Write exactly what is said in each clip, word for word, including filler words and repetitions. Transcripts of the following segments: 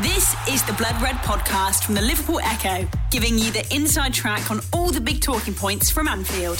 This is the Blood Red podcast from the Liverpool Echo, giving you the inside track on all the big talking points from Anfield.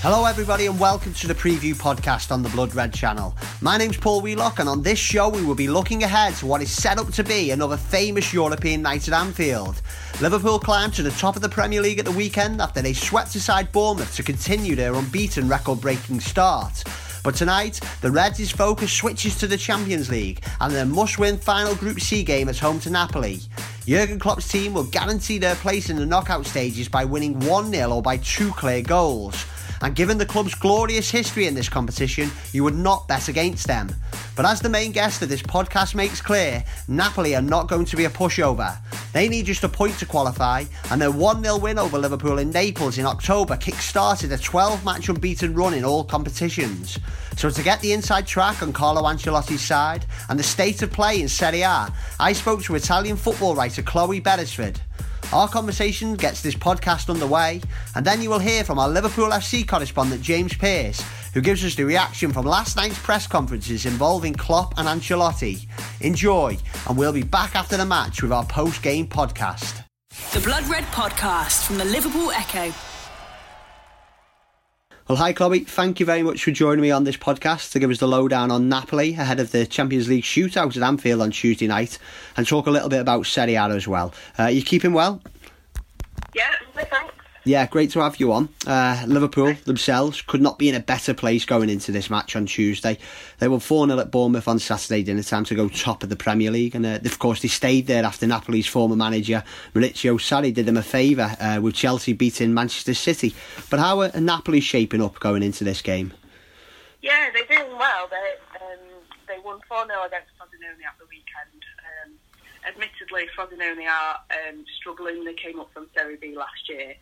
Hello everybody and welcome to the preview podcast on the Blood Red channel. My name's Paul Wheelock and on this show we will be looking ahead to what is set up to be another famous European night at Anfield. Liverpool climbed to the top of the Premier League at the weekend after they swept aside Bournemouth to continue their unbeaten record-breaking start. But tonight, the Reds' focus switches to the Champions League and their must-win final Group C game at home to Napoli. Jurgen Klopp's team will guarantee their place in the knockout stages by winning one nil or by two clear goals. And given the club's glorious history in this competition, you would not bet against them. But as the main guest of this podcast makes clear, Napoli are not going to be a pushover. They need just a point to qualify, and their one nil win over Liverpool in Naples in October kick-started a twelve match unbeaten run in all competitions. So to get the inside track on Carlo Ancelotti's side and the state of play in Serie A, I spoke to Italian football writer Chloe Beresford. Our conversation gets this podcast underway, and then you will hear from our Liverpool F C correspondent James Pearce, who gives us the reaction from last night's press conferences involving Klopp and Ancelotti. Enjoy, and we'll be back after the match with our post-game podcast. The Blood Red podcast from the Liverpool Echo. Well, hi Chloe, thank you very much for joining me on this podcast to give us the lowdown on Napoli ahead of the Champions League shootout at Anfield on Tuesday night, and talk a little bit about Serie A as well. Uh, you keeping well? Yeah, thanks. Yeah, great to have you on. Uh, Liverpool themselves could not be in a better place going into this match on Tuesday. They were four nil at Bournemouth on Saturday dinner time to go top of the Premier League. And uh, of course, they stayed there after Napoli's former manager, Maurizio Sarri, did them a favour uh, with Chelsea beating Manchester City. But how are Napoli shaping up going into this game? Yeah, they're doing well. They, um, they won four nil against Frosinone at the weekend. Um, admittedly, Frosinone are um, struggling. They came up from Serie B last year.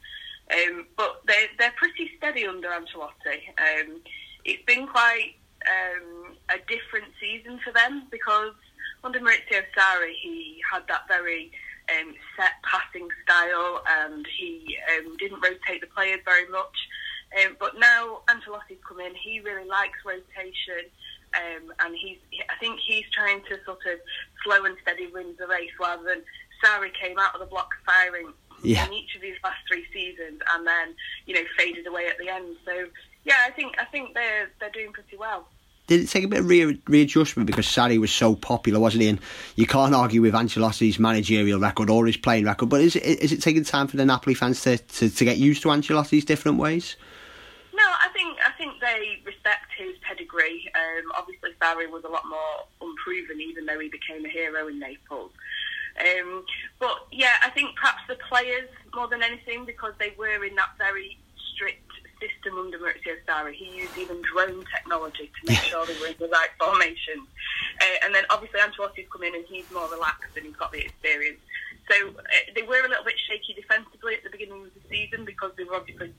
Um, but they, they're pretty steady under Ancelotti. Um, it's been quite um, a different season for them because under Maurizio Sarri, he had that very um, set passing style and he um, didn't rotate the players very much. Um, but now Ancelotti's come in, he really likes rotation um, and he's, I think he's trying to sort of slow and steady win the race rather than Sarri came out of the block firing. Yeah. In each of these last three seasons, and then you know faded away at the end. So yeah, I think I think they're they're doing pretty well. Did it take a bit of re- readjustment because Sarri was so popular, wasn't he? And you can't argue with Ancelotti's managerial record or his playing record. But is it is it taking time for the Napoli fans to, to, to get used to Ancelotti's different ways? No, I think I think they respect his pedigree. Um, obviously, Sarri was a lot more unproven, even though he became a hero in Naples. Um, but yeah, I think perhaps the players more than anything because they were in that very strict system under Maurizio Sarri. He used even drone technology to make sure they were in the right formation. Uh, and then obviously Ancelotti's come in and he's more relaxed and he's got the experience. So uh, they were a little bit shaky defensively at the beginning of the season because they were obviously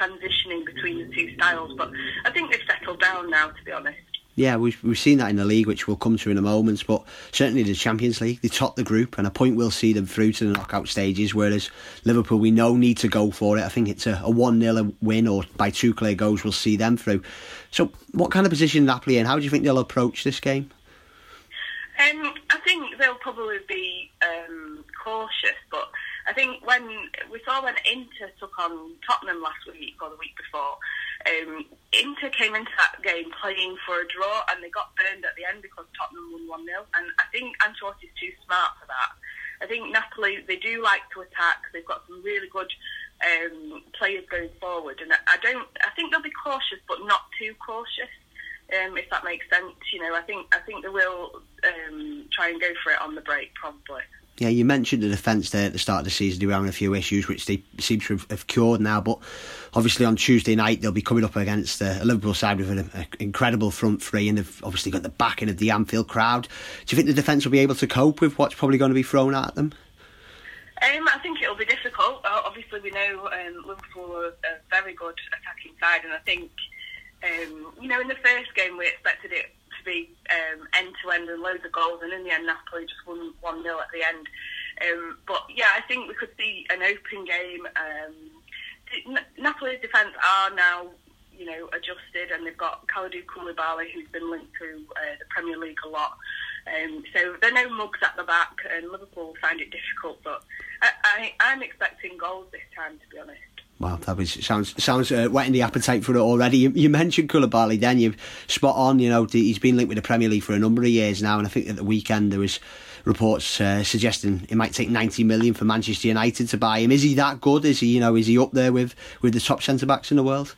transitioning between the two styles. But I think they've settled down now, to be honest. Yeah, we've, we've seen that in the league, which we'll come to in a moment, but certainly the Champions League, they top the group and a point will see them through to the knockout stages, whereas Liverpool, we know, need to go for it. I think it's a, a one nil win or by two clear goals will see them through. So what kind of position are Napoli in? How do you think they'll approach this game? Um, I think they'll probably be um, cautious, but I think when we saw when Inter took on Tottenham last week or the week before, Um, Inter came into that game playing for a draw and they got burned at the end because Tottenham won one nil, and I think Ancelotti's too smart for that. I think Napoli, they do like to attack. They've got some really good um, players going forward, and I don't. I think they'll be cautious, but not too cautious, um, if that makes sense. You know, I think I think they will um, try and go for it on the break probably. Yeah, you mentioned the defence there at the start of the season. They were having a few issues, which they seem to have cured now. But obviously on Tuesday night, they'll be coming up against a Liverpool side with an incredible front three. And they've obviously got the backing of the Anfield crowd. Do you think the defence will be able to cope with what's probably going to be thrown at them? Um, I think it'll be difficult. Obviously, we know um, Liverpool are a very good attacking side. And I think, um, you know, in the first game, we expected it to be um, end-to-end and loads of goals, and in the end Napoli just won one nil at the end. Um, but yeah, I think we could see an open game. Um, Napoli's defence are now, you know, adjusted, and they've got Khalidou Koulibaly, who's been linked to uh, the Premier League a lot. Um, so there are no mugs at the back, and Liverpool find it difficult. But I, I, I'm expecting goals this time, to be honest. Wow, that was, sounds sounds uh, whetting the appetite for it already. You, you mentioned Koulibaly then, you've spot on, you know, he's been linked with the Premier League for a number of years now, and I think at the weekend there was reports uh, suggesting it might take ninety million for Manchester United to buy him. Is he that good? Is he, you know, is he up there with, with the top centre-backs in the world?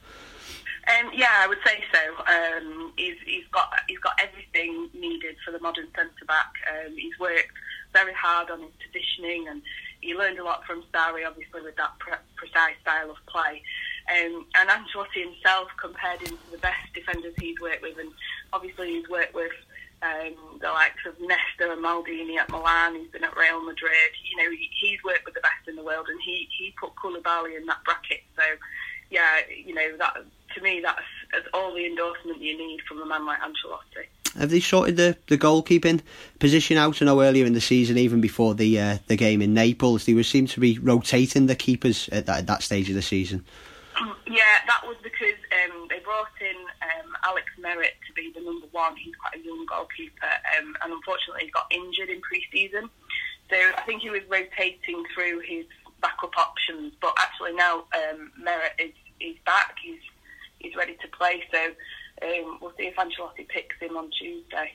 Um, yeah, I would say so. Um, he's, he's got he's got everything needed for the modern centre-back. Um, he's worked very hard on his positioning, and he learned a lot from Sarri, obviously, with that pre- precise style of play. Um, and Ancelotti himself compared him to the best defenders he's worked with, and obviously he's worked with um, the likes of Nesta and Maldini at Milan. He's been at Real Madrid. You know, he, he's worked with the best in the world, and he, he put Koulibaly in that bracket. So, yeah, you know, that to me, that's, that's all the endorsement you need from a man like Ancelotti. Have they sorted the, the goalkeeping position out? I know earlier in the season, even before the uh, the game in Naples, they were seemed to be rotating the keepers at that, at that stage of the season. Yeah, that was because um, they brought in um, Alex Meret to be the number one. He's quite a young goalkeeper, um, and unfortunately he got injured in pre-season. So I think he was rotating through his backup options, but actually now um, Meret is, is back. He's he's ready to play, so... Um, we'll see if Ancelotti picks him on Tuesday.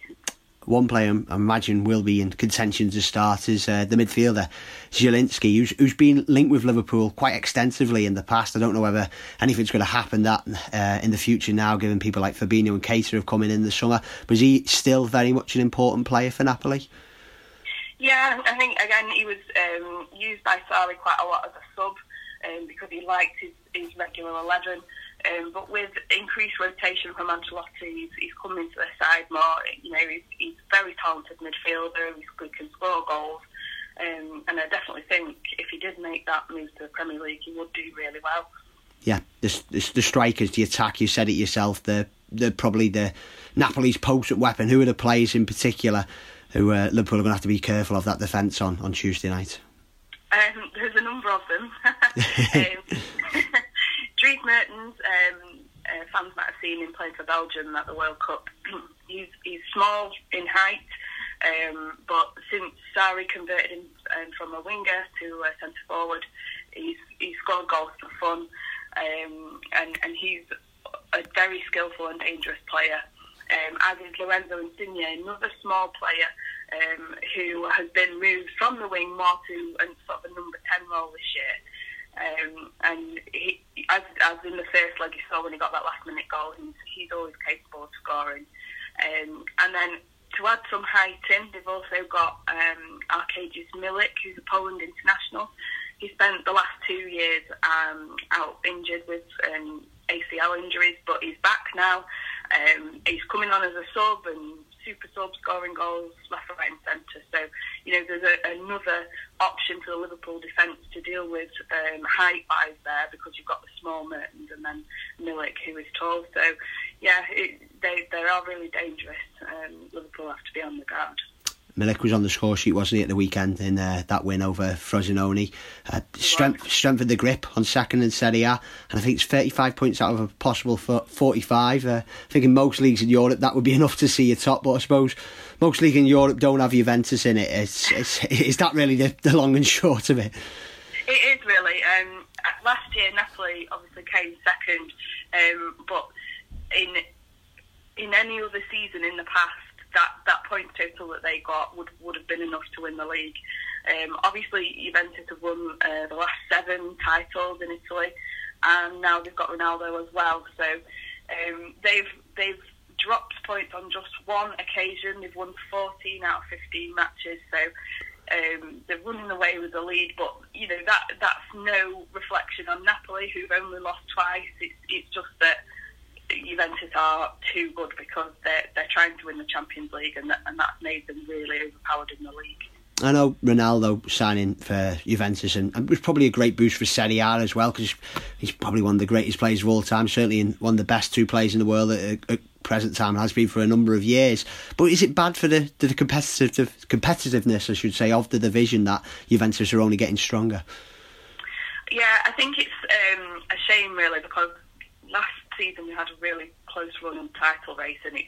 One player I imagine will be in contention to start is uh, the midfielder Zielinski, who's, who's been linked with Liverpool quite extensively in the past. I don't know whether anything's going to happen that uh, in the future now, given people like Fabinho and Keita have come in in the summer. But is he still very much an important player for Napoli? Yeah, I think again he was um, used by Sarri quite a lot as a sub um, because he liked his, his regular eleven. Um, but with increased rotation from Ancelotti, he's, he's come into the side more. You know, he's, he's a very talented midfielder. He can score goals, um, and I definitely think if he did make that move to the Premier League, he would do really well. Yeah, the, the, the strikers, the attack. You said it yourself. They're, they're probably the Napoli's potent weapon. Who are the players in particular who uh, Liverpool are going to have to be careful of that defence on on Tuesday night? Um, there's a number of them. um, Reid Mertens, um, uh, fans might have seen him playing for Belgium at the World Cup. he's, he's small in height, um, but since Sarri converted him um, from a winger to a centre-forward, he's, he's scored goals for fun, um, and, and he's a very skillful and dangerous player. Um, as is Lorenzo Insigne, another small player um, who has been moved from the wing more to a sort of a number ten role this year. Um, and he, as, as in the first leg, you saw when he got that last-minute goal, he's, he's always capable of scoring. Um, and then to add some height in, they've also got um, Arkadiusz Milik, who's a Poland international. He spent the last two years um, out injured with um, A C L injuries, but he's back now. Um, he's coming on as a sub and super sub, scoring goals left, right and centre. So, you know, there's a, another option for the Liverpool defence to deal with um, height-wise there, because you've got the small Mertens and then Milik, who is tall. So, yeah, it, they, they are really dangerous. Um, Liverpool have to be on the guard. Milik was on the score sheet, wasn't he, at the weekend in uh, that win over Frosinone. Uh, strength, strengthened the grip on second in Serie A, and I think it's thirty-five points out of a possible forty-five. Uh, I think in most leagues in Europe that would be enough to see you top, but I suppose most leagues in Europe don't have Juventus in it. It's, it's, is that really the, the long and short of it? It is, really. Um, last year, Napoli obviously came second, um, but in in any other season in the past, That, that point total that they got would, would have been enough to win the league. Um, obviously, Juventus have won uh, the last seven titles in Italy, and now they've got Ronaldo as well. So um, they've they've dropped points on just one occasion. They've won fourteen out of fifteen matches. So um, they're running away with the lead. But you know that that's no reflection on Napoli, who've only lost twice. It's it's just that Juventus are too good, because they're, they're trying to win the Champions League, and, that, and that's made them really overpowered in the league. I know Ronaldo signing for Juventus, and it was probably a great boost for Serie A as well, because he's probably one of the greatest players of all time, certainly one of the best two players in the world at, at present time, has been for a number of years. But is it bad for the, the competitive competitiveness, I should say, of the division that Juventus are only getting stronger? Yeah, I think it's um, a shame, really, because last season we had a really close run on title race, and it,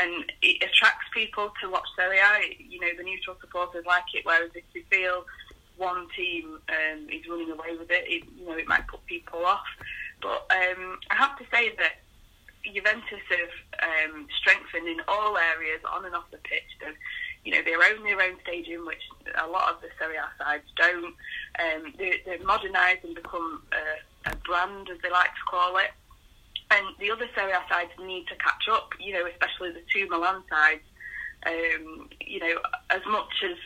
and it attracts people to watch Serie A. You know, the neutral supporters like it, whereas if they feel one team um, is running away with it, it, you know, it might put people off. But um, I have to say that Juventus have um, strengthened in all areas, on and off the pitch. They've, you know, they own their own stadium, which a lot of the Serie A sides don't. Um, they, they've modernised and become a, a brand, as they like to call it. And the other Serie A sides need to catch up, you know, especially the two Milan sides. Um, you know, as much as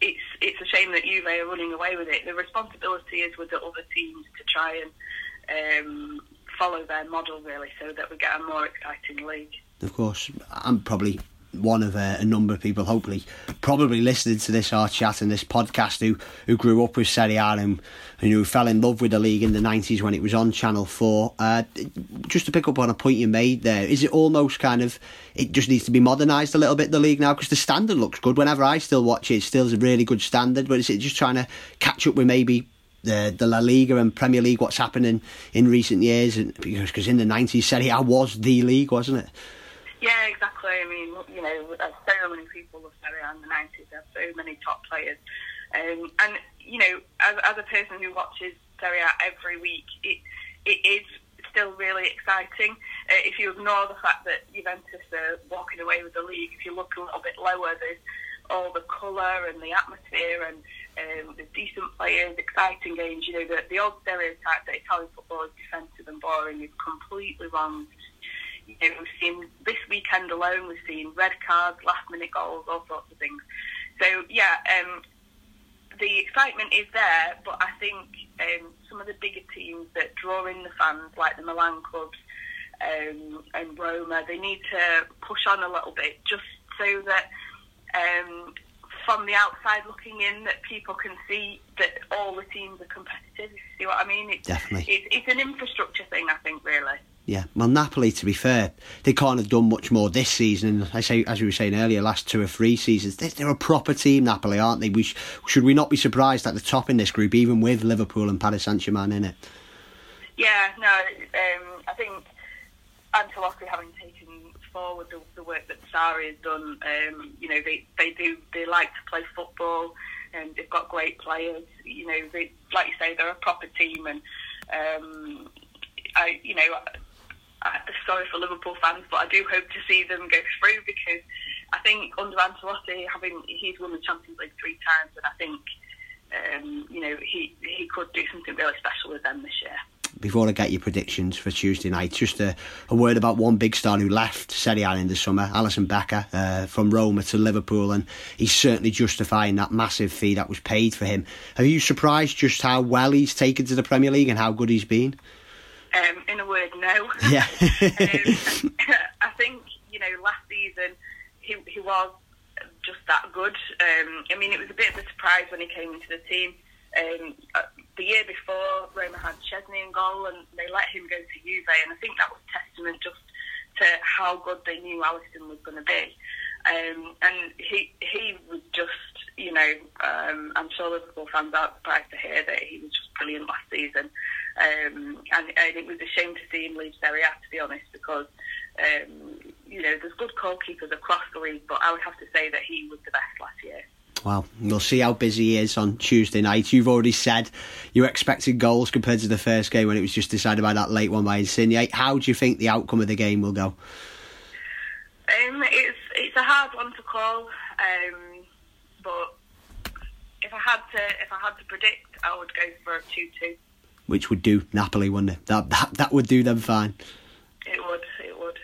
it's it's a shame that Juve are running away with it, the responsibility is with the other teams to try and um, follow their model, really, so that we get a more exciting league. Of course, I'm probably one of a, a number of people, hopefully, probably listening to this, our chat and this podcast, who, who grew up with Serie A and, and who fell in love with the league in the nineties when it was on Channel four. Uh, just to pick up on a point you made there, is it almost kind of, it just needs to be modernised a little bit, the league now, because the standard looks good. Whenever I still watch it, it still is a really good standard, but is it just trying to catch up with maybe the the La Liga and Premier League, what's happening in recent years? And because cause in the nineties, Serie A was the league, wasn't it? Yeah, exactly. I mean, you know, so many people love Serie A in the nineties. There are so many top players. Um, and, you know, as, as a person who watches Serie A every week, it it is still really exciting. Uh, if you ignore the fact that Juventus are walking away with the league, if you look a little bit lower, there's all the colour and the atmosphere and um, the decent players, exciting games. You know, the, the old stereotype that Italian football is defensive and boring is completely wrong. You know, we've seen this weekend alone, we've seen red cards, last-minute goals, all sorts of things. So, yeah, um, the excitement is there, but I think um, some of the bigger teams that draw in the fans, like the Milan clubs um, and Roma, they need to push on a little bit, just so that um, from the outside looking in, that people can see that all the teams are competitive. You see what I mean? It's, Definitely. It's, it's an infrastructure thing, I think, really. Yeah, well, Napoli, to be fair, they can't have done much more this season. And I say, as we were saying earlier, last two or three seasons, they're a proper team, Napoli, aren't they? We sh- should we not be surprised at the top in this group, even with Liverpool and Paris Saint Germain in it? Yeah, no, um, I think Ancelotti, having taken forward the, the work that Sarri has done, um, you know, they, they do they like to play football, and they've got great players. You know, they, like you say, they're a proper team, and um, I, you know. Sorry for Liverpool fans, but I do hope to see them go through, because I think under Ancelotti, having he's won the Champions League three times, and I think um, you know he he could do something really special with them this year. Before I get your predictions for Tuesday night, just a, a word about one big star who left Serie A in the summer, Alisson Becker, uh, from Roma to Liverpool, and he's certainly justifying that massive fee that was paid for him. Are you surprised just how well he's taken to the Premier League and how good he's been? Um, in a word, no. Yeah. um, I think, you know, last season he he was just that good. Um, I mean, it was a bit of a surprise when he came into the team. Um, uh, the year before, Roma had Chesney in goal, and they let him go to Juve, and I think that was testament just to how good they knew Alisson was going to be. Um, and he he was just, you know, um, I'm sure Liverpool fans aren't surprised to hear that he was just brilliant last season. Um, and, and it was a shame to see him leave Serie A, to be honest, because um, you know, there's good goalkeepers across the league, but I would have to say that he was the best last year. Well, we'll see how busy he is on Tuesday night. You've already said you expected goals compared to the first game when it was just decided by that late one by Insigne. How do you think the outcome of the game will go? Um, it's it's a hard one to call, um, but if I had to if I had to predict, I would go for a two-two. Which would do Napoli, wouldn't it? That, that that would do them fine. It would, it would.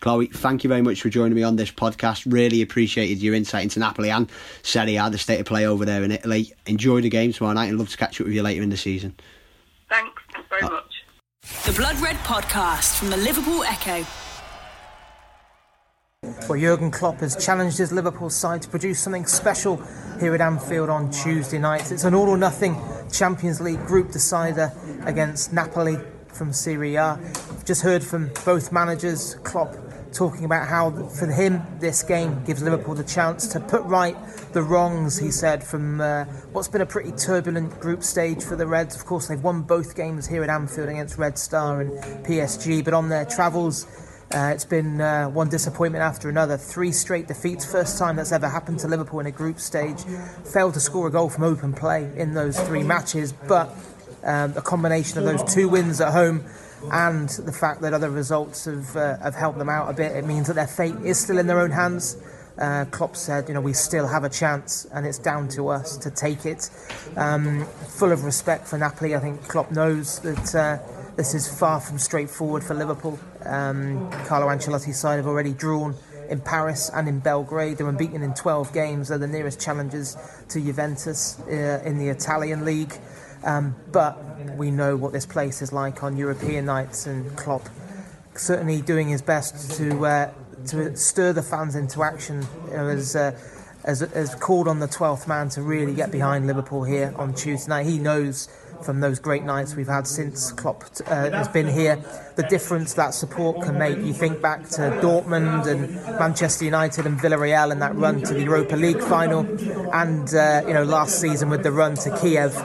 Chloe, thank you very much for joining me on this podcast. Really appreciated your insight into Napoli and Serie A, the state of play over there in Italy. Enjoy the game tomorrow night and love to catch up with you later in the season. Thanks, thanks very much. The Blood Red Podcast from the Liverpool Echo. Well, Jurgen Klopp has challenged his Liverpool side to produce something special here at Anfield on Tuesday night. It's an all-or-nothing Champions League group decider against Napoli from Serie A. I've just heard from both managers, Klopp talking about how, for him, this game gives Liverpool the chance to put right the wrongs, he said, from uh, what's been a pretty turbulent group stage for the Reds. Of course, they've won both games here at Anfield against Red Star and P S G, but on their travels Uh, it's been uh, one disappointment after another. Three straight defeats. First time that's ever happened to Liverpool in a group stage. Failed to score a goal from open play in those three matches. But um, a combination of those two wins at home and the fact that other results have, uh, have helped them out a bit, it means that their fate is still in their own hands. Uh, Klopp said, you know, we still have a chance and it's down to us to take it. Um, full of respect for Napoli. I think Klopp knows that uh, this is far from straightforward for Liverpool. Um, Carlo Ancelotti's side have already drawn in Paris and in Belgrade. They're unbeaten in twelve games. They're the nearest challengers to Juventus uh, in the Italian league. Um, but we know what this place is like on European nights, and Klopp certainly doing his best to uh, to stir the fans into action, you know, as, uh, as, as called on the twelfth man to really get behind Liverpool here on Tuesday night. He knows from those great nights we've had since Klopp uh, has been here the difference that support can make. You think back to Dortmund and Manchester United and Villarreal and that run to the Europa League final, and uh, you know, last season with the run to Kiev,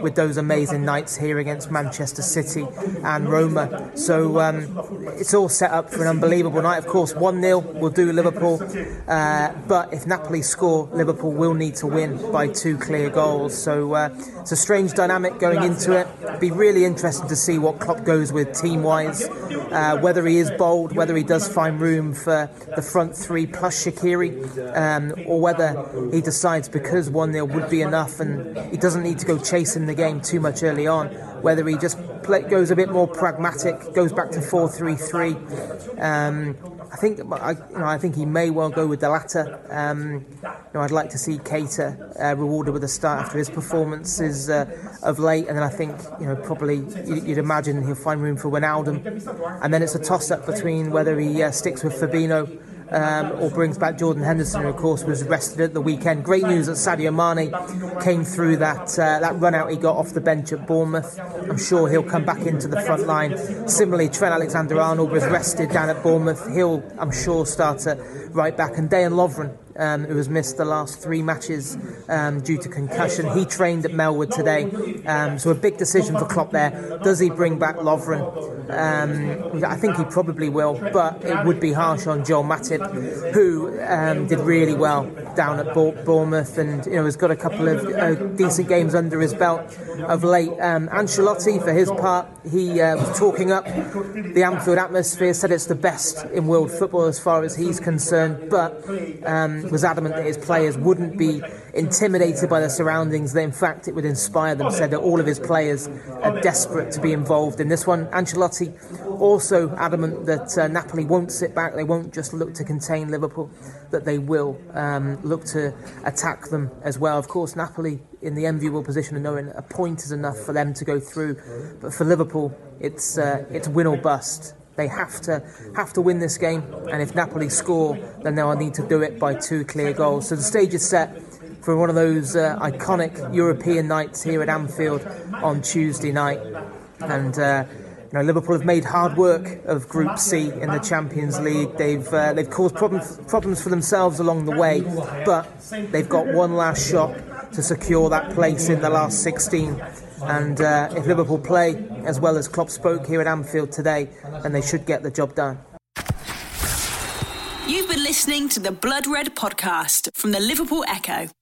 with those amazing nights here against Manchester City and Roma. So um, it's all set up for an unbelievable night. Of course, one nil will do Liverpool, uh, but if Napoli score, Liverpool will need to win by two clear goals. So uh, it's a strange dynamic going into it. It'll be really interesting to see what Klopp goes with team-wise, uh, whether he is bold, whether he does find room for the front three plus Shaqiri, um, or whether he decides, because one nil would be enough and he doesn't need to go chasing the the game too much early on, whether he just play, goes a bit more pragmatic, goes back to four three three. Um, I think I, you know, I think he may well go with the latter. Um, you know, I'd like to see Keita uh, rewarded with a start after his performances uh, of late, and then I think, you know, probably you'd imagine he'll find room for Wijnaldum, and then it's a toss-up between whether he uh, sticks with Fabinho Um, or brings back Jordan Henderson, who of course was arrested at the weekend. Great news that Sadio Mane came through that uh, that run out he got off the bench at Bournemouth. I'm sure he'll come back into the front line. Similarly, Trent Alexander-Arnold was rested down at Bournemouth. He'll, I'm sure, start at right back. And Dejan Lovren, Um, who has missed the last three matches um, due to concussion. He trained at Melwood today, um, so a big decision for Klopp there. Does he bring back Lovren? Um, I think he probably will, but it would be harsh on Joel Matip, who um, did really well down at Bournemouth, and you know, has got a couple of uh, decent games under his belt of late. Um, Ancelotti, for his part, he uh, was talking up the Anfield atmosphere, said it's the best in world football as far as he's concerned, but um, was adamant that his players wouldn't be intimidated by the surroundings, that in fact it would inspire them. Said that all of his players are desperate to be involved in this one. Ancelotti also adamant that uh, Napoli won't sit back, they won't just look to contain Liverpool, that they will um, look to attack them as well. Of course, Napoli in the enviable position of knowing a point is enough for them to go through, but for Liverpool it's uh, it's win or bust. They have to have to win this game, and if Napoli score, then they'll need to do it by two clear goals. So the stage is set for one of those uh, iconic European nights here at Anfield on Tuesday night. And uh, you know, Liverpool have made hard work of Group C in the Champions League. They've uh, they've caused problems problems for themselves along the way, but they've got one last shot to secure that place in the last sixteen. And uh, if Liverpool play as well as Klopp spoke here at Anfield today, then they should get the job done. You've been listening to the Blood Red podcast from the Liverpool Echo.